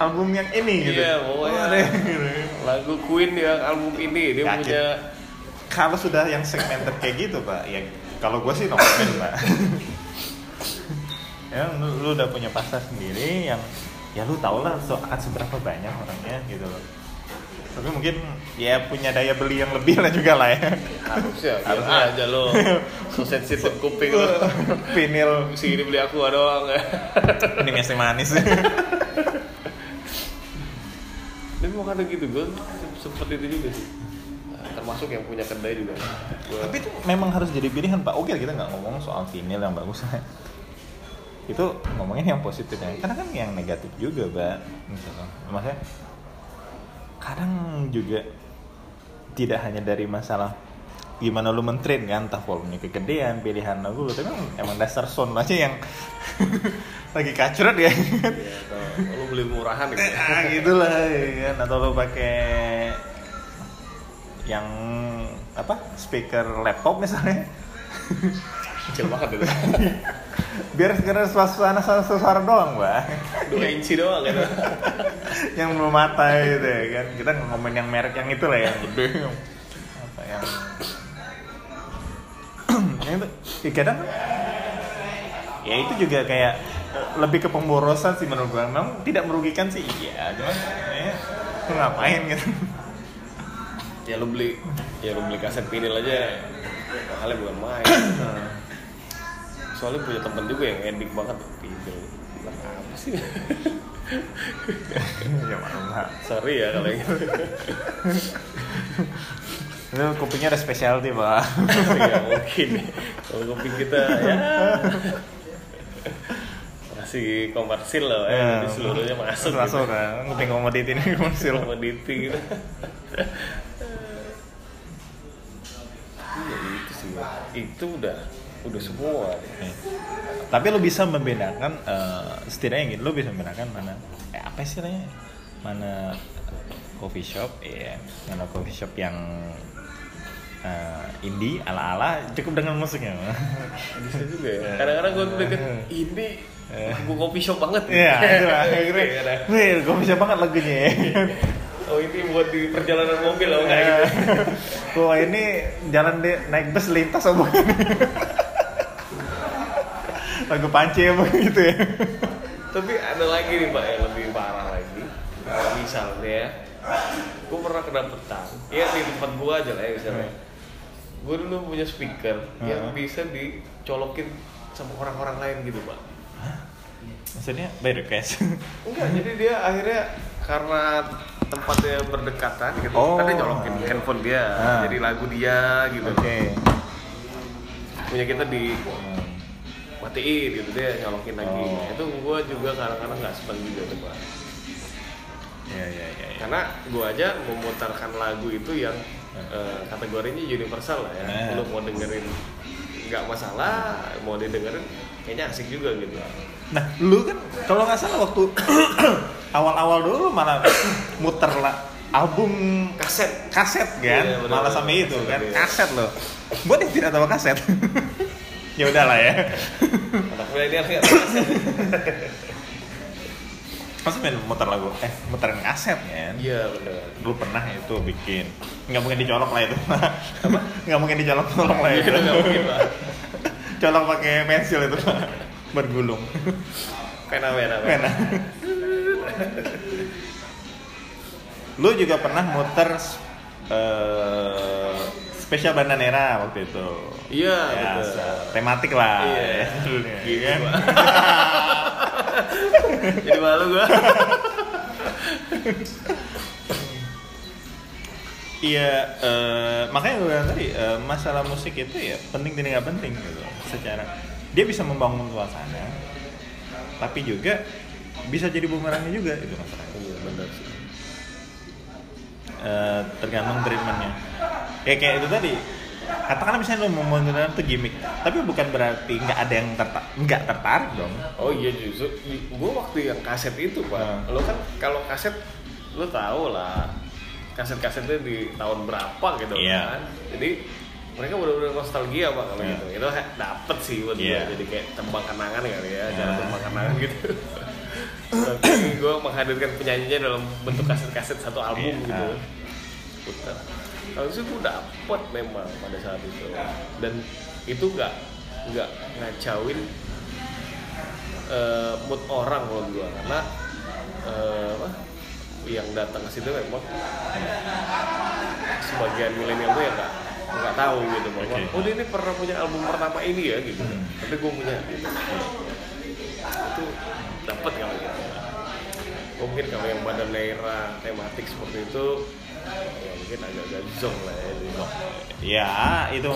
album yang ini gitu. Iya, pokoknya lagu Queen yang album ini dia yakin punya. Kalau sudah yang segmented kayak gitu, Pak, ya kalau gue sih no comment, Pak. Ya, lu, lu udah punya pasar sendiri yang ya lu tau lah soal seberapa banyak orangnya gitu loh. Tapi mungkin ya punya daya beli yang lebih lah juga lah ya. Harusnya, harusnya aja lo sensitif kuping lo. Vinil segini beli aku doang. Ini masih manis. Tapi mau kata gitu gue seperti itu juga sih. Termasuk yang punya kedai juga. Gua... Tapi itu memang harus jadi pilihan, Pak. Oke, kita nggak ngomong soal vinil yang bagus lah. Itu ngomongin yang positifnya. Karena kan yang negatif juga, Pak. Misalnya, maksudnya kadang juga tidak hanya dari masalah gimana lu men-train kan, entah volumenya kegedean, pilihan lagu, tapi emang, emang dasar sound aja yang lagi kacret ya. Iya, lu beli murahan gitu. Ah, gitulah ya. Atau lu pakai yang apa? Speaker laptop misalnya. Kecil banget itu. Biar sekedar suasana suara doang, Mbak. dua inci doang gitu. Yang belum mata gitu ya kan. Kita ngomongin yang merek yang itu lah yang gede. Apa yang yang itu ya kadang ya itu juga kayak lebih ke pemborosan sih menurut gue. Memang tidak merugikan sih. Iya, cuman ya lu ngapain gitu. Ya lu beli ya lu beli kaset vinil aja. Mahalnya bukan main. Soalnya punya temen juga yang edik banget pinter, apa sih? Ya maaf, sorry ya kalau yang itu. Itu kupingnya ada specialty, Pak. Gak mungkin. Kalau kuping kita ya masih komersil loh, ya, jadi seluruhnya masuk. Masuk gitu. Kan, kuping komoditi ini komersil. Komoditi gitu. Ya itu sih, itu udah. udah semua ya. Tapi lo bisa membedakan uh, setidaknya gitu lo bisa membedakan mana eh, apa istilahnya mana coffee shop ya yeah. Mana coffee shop yang uh, indie ala ala cukup dengan musiknya. Bisa juga ya kadang-kadang gue deket indie lagu coffee shop banget ya akhirnya wih coffee shop banget lagunya ya. Oh ini buat di perjalanan mobil loh kayak gitu wah ini jalan di, naik bus lintas apa lagu panci emang gitu ya. Tapi ada lagi nih, Pak, yang lebih parah lagi. Misalnya, gue pernah kedapetan. Ya di tempat gue aja lah ya misalnya. Gue dulu punya speaker uh-huh. yang bisa dicolokin sama orang-orang lain gitu, Pak. Hah? Maksudnya by request? Enggak, jadi dia akhirnya karena tempatnya berdekatan gitu. Oh. Tadi colokin uh-huh. handphone dia, uh-huh. jadi lagu dia gitu. Oke. Okay. Punya kita di matiin gitu dia nyolokin lagi. Oh. Itu gue juga kadang-kadang nggak seneng juga tuh, Pak. Ya, ya, ya, ya. Karena gue aja memutarkan lagu itu yang ya. uh, kategorinya universal lah ya. ya. Lu mau dengerin nggak masalah, mau didengerin kayaknya asik juga gitu. Nah, lu kan kalau nggak salah waktu awal-awal dulu malah muter lah album kaset, kaset kan, ya, malah sampai itu kan ya. Kaset lo. Buat yang tidak tahu kaset. Ya udahlah ya. Anak milenial ya. maksudnya muter lagu, eh muterin kaset kan? Iya benar. Dulu pernah itu bikin, nggak mungkin dicolok lah itu, apa? Nggak mungkin dicolok-colok lah itu. Colok pakai pensil itu, bergulung. Pena, pena, pena. Lu juga pernah muter uh, spesial Bandanera waktu itu. Iya ya, betul. Tematik lah. Iya. Gitu kan. Jadi malu gua. Iya, uh, makanya gue bilang tadi uh, masalah musik itu ya penting dan nggak penting gitu. Secara dia bisa membangun suasana, tapi juga bisa jadi bumerangnya juga itu masalahnya. Iya benar sih. Uh, tergantung treatmentnya. Ya kayak itu tadi. Katakanlah misalnya lo memonitor itu gimmick, tapi bukan berarti nggak ada yang tertar, nggak tertarik dong. Oh iya justru, gue waktu yang kaset itu pak, hmm. lo kan kalau kaset lo tau lah, kaset-kasetnya di tahun berapa gitu yeah. kan, jadi mereka benar-benar nostalgia pak kalau yeah. gitu, itu dapet sih buat yeah. gue, jadi kayak tembang kenangan kali ya, yeah. cara tembang kenangan gitu. Tapi gue menghadirkan penyanyinya dalam bentuk kaset-kaset satu album yeah. gitu, putar. Harusnya gue dapet memang pada saat itu dan itu nggak nggak ngacauin uh, mood orang loh gue karena uh, apa, yang datang ke situ memang sebagian milenial gue ya nggak nggak tahu gitu bahwa okay. oh dia ini pernah punya album pertama ini ya gitu hmm. tapi gue punya gitu. Itu dapet kalau gitu oh, mungkin kalau yang pada daerah tematik seperti itu ya mungkin agak-agak zong lah ya zong. Ya itu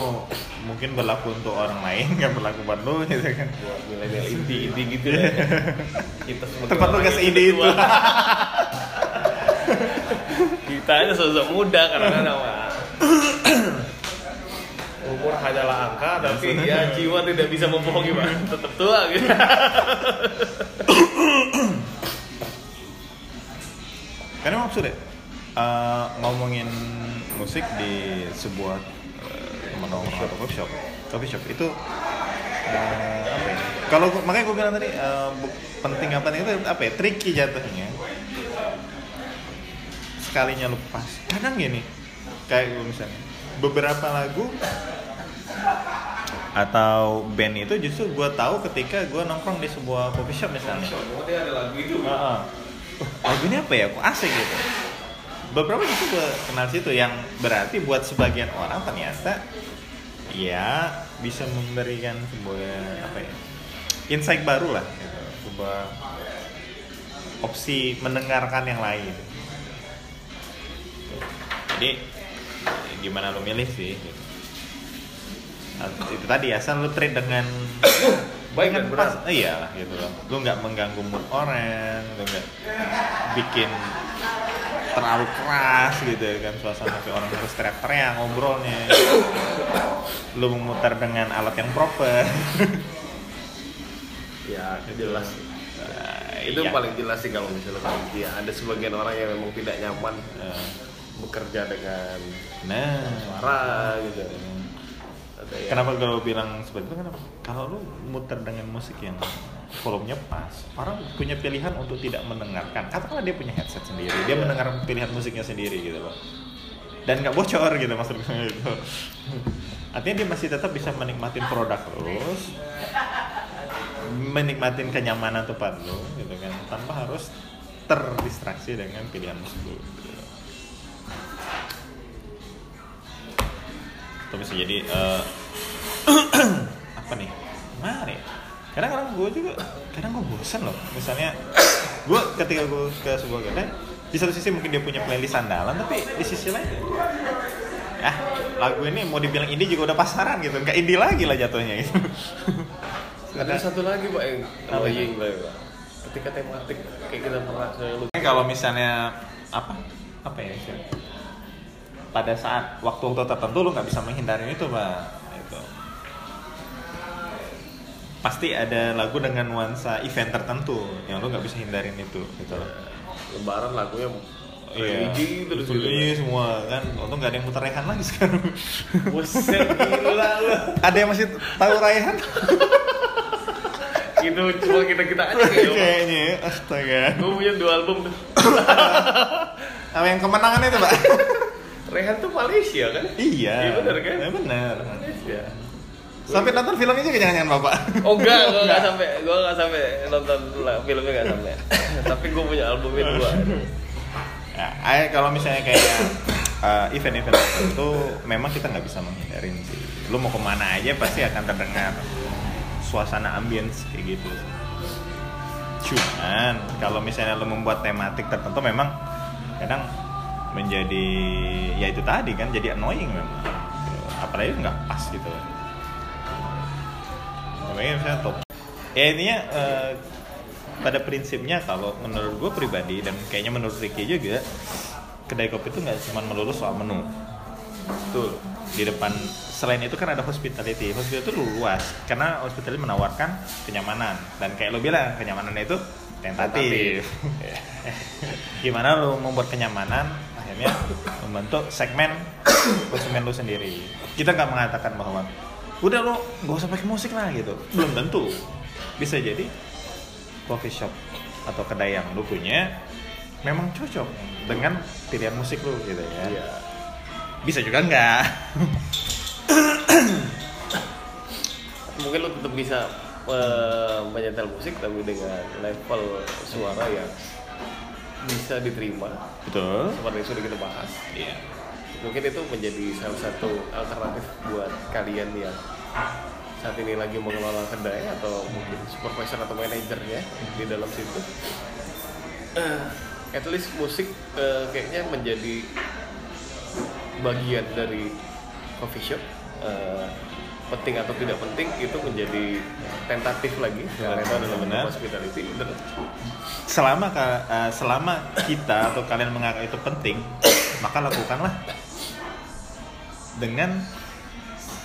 mungkin berlaku untuk orang lain kan berlaku buat lu gitu kan buat milenial indie-indie gitu lah ya. Kita tempat lu kasih indie itu kita aja sosok muda karena nama umur hanyalah angka tapi ya jiwa tidak bisa membohongi pak tetap tua gitu. Karena maksudnya Uh, ngomongin musik di sebuah tempat nongkrong atau coffee shop, coffee shop itu uh, apa ya? Kalau makanya gue bilang tadi uh, penting apa itu apa ya? Tricky jatuhnya. Sekalinya lepas. Kadang gini, kayak gue misalnya beberapa lagu atau band itu justru gue tahu ketika gue nongkrong di sebuah coffee shop misalnya. Oh, dia ada lagu itu. Heeh. Lagu ini apa ya? Kok asik gitu. Beberapa itu gue kenal situ yang berarti buat sebagian orang ternyata ya bisa memberikan sebuah apa ya insight baru lah gitu. Sebuah opsi mendengarkan yang lain. Jadi gimana lo milih sih? Gitu. Nah, itu tadi asal lo treat dengan baik dan benar. Iya gitu loh. Lo nggak mengganggu mood orang, lo nggak bikin terlalu keras gitu kan suasana kayak orang harus teriak-teriak ngobrolnya lu memutar dengan alat yang proper ya jelas nah, itu iya. Paling jelas sih kalau misalnya ya, ada sebagian orang yang memang tidak nyaman uh. bekerja dengan nah suara gitu ya. Kenapa kalau bilang seperti itu kenapa kalau lu muter dengan musik yang volumenya pas, orang punya pilihan untuk tidak mendengarkan. Katakanlah dia punya headset sendiri, dia yeah. mendengar pilihan musiknya sendiri gitu loh. Dan nggak bocor gitu maksudnya gitu. Artinya dia masih tetap bisa menikmatin produk terus, menikmatin kenyamanan tempat lo gitu kan, tanpa harus terdistraksi dengan pilihan musik lo. Gitu. Itu bisa jadi uh, apa nih? Menarik. Karena kadang gue juga, kadang gue bosan loh. Misalnya, gue ketika gue ke sebuah gede, di satu sisi mungkin dia punya playlist andalan, tapi di sisi lain, ya lagu ini mau dibilang indie juga udah pasaran gitu, nggak indie lagi lah jatuhnya gitu. Ada satu lagi pak yang annoying pak, ketika tematik kayak kita pernah selalu. Kalau misalnya apa, apa ya? Pada saat waktu-waktu tertentu lo nggak bisa menghindari itu pak. Pasti ada lagu dengan nuansa event tertentu yang lo nggak bisa hindarin itu gitu loh. Lebaran lagunya religi terus gitu semua kan. Untung nggak ada yang muter Rehan lagi sekarang. Buset gila lo. Ada yang masih tahu Rehan? gitu, cuma kita-kita aja kayaknya. Astaga. Gue punya dua album tuh. Sama yang kemenangan itu, Pak. Rehan tuh Malaysia kan? Iya. Iya benar kan? Iya benar. Malaysia. Sampai nonton filmnya juga jangan-jangan Bapak. Oh enggak, gue enggak sampai, gue enggak sampai nonton filmnya enggak sampai. Tapi gue punya albumnya dua. Ya, nah, kalau misalnya kayak uh, event-event itu memang kita nggak bisa menghindarin sih. Lu mau kemana aja pasti akan terdengar suasana ambience kayak gitu. Cuman kalau misalnya lu membuat tematik tertentu memang kadang menjadi ya itu tadi kan jadi annoying memang. Apalagi nggak pas gitu. Memang misalnya top. Ya intinya. Uh, Pada prinsipnya kalau menurut gue pribadi dan kayaknya menurut Ricky juga, kedai kopi itu nggak cuma melulu soal menu. Tuh di depan selain itu kan ada hospitality. Hospitality itu luas karena hospitality menawarkan kenyamanan dan kayak lo bilang kenyamanannya itu tentatif. Gimana lo membuat kenyamanan akhirnya membentuk segmen konsumen lo sendiri. Kita nggak mengatakan bahwa udah lo nggak usah pakai musik lah gitu. Belum tentu. Bisa jadi coffee shop atau kedai yang lu punya memang cocok dengan pilihan musik lu gitu ya. Iya. Bisa juga enggak. Mungkin lu tetap bisa uh, menyetel musik tapi dengan level suara yang bisa diterima. Betul. Seperti sudah kita bahas. Iya. Mungkin itu menjadi salah satu alternatif buat kalian yang saat ini lagi mengelola kedai atau mungkin supervisor atau manajernya di dalam situ. Uh, at least musik uh, kayaknya menjadi bagian dari coffee shop. Uh, penting atau tidak penting itu menjadi tentatif lagi karena itu adalah benar hospitality. Selama uh, selama kita atau kalian menganggap itu penting, maka lakukanlah dengan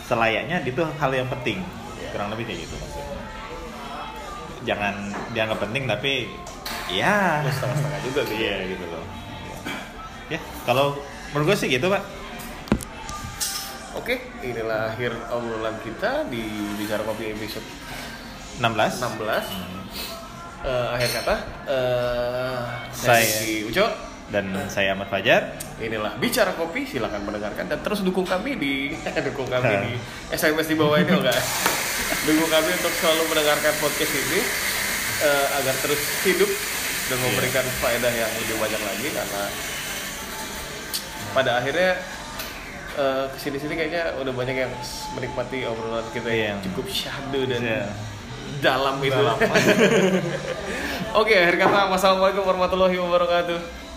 selayaknya itu hal yang penting, kurang lebih kayak gitu maksudnya. Jangan dianggap penting tapi ya setengah-setengah juga gitu, ya, gitu loh. Ya kalau menurut gue sih gitu Pak. Oke, inilah akhir obrolan kita di Bicara Kopi episode enam belas. enam belas. Hmm. Uh, akhir kata uh, saya Ricky Ujo dan uh. saya Ahmad Fajar. Inilah Bicara Kopi, silakan mendengarkan dan terus dukung kami di dukung kami di S M S di bawah ini enggak. Dukung kami untuk selalu mendengarkan podcast ini uh, agar terus hidup dan memberikan yeah. faedah yang lebih banyak lagi karena pada akhirnya uh, kesini-sini kayaknya udah banyak yang menikmati obrolan kita yeah. yang cukup syahdu dan yeah. dalam itu. Oke, okay, akhir kata wassalamualaikum warahmatullahi wabarakatuh.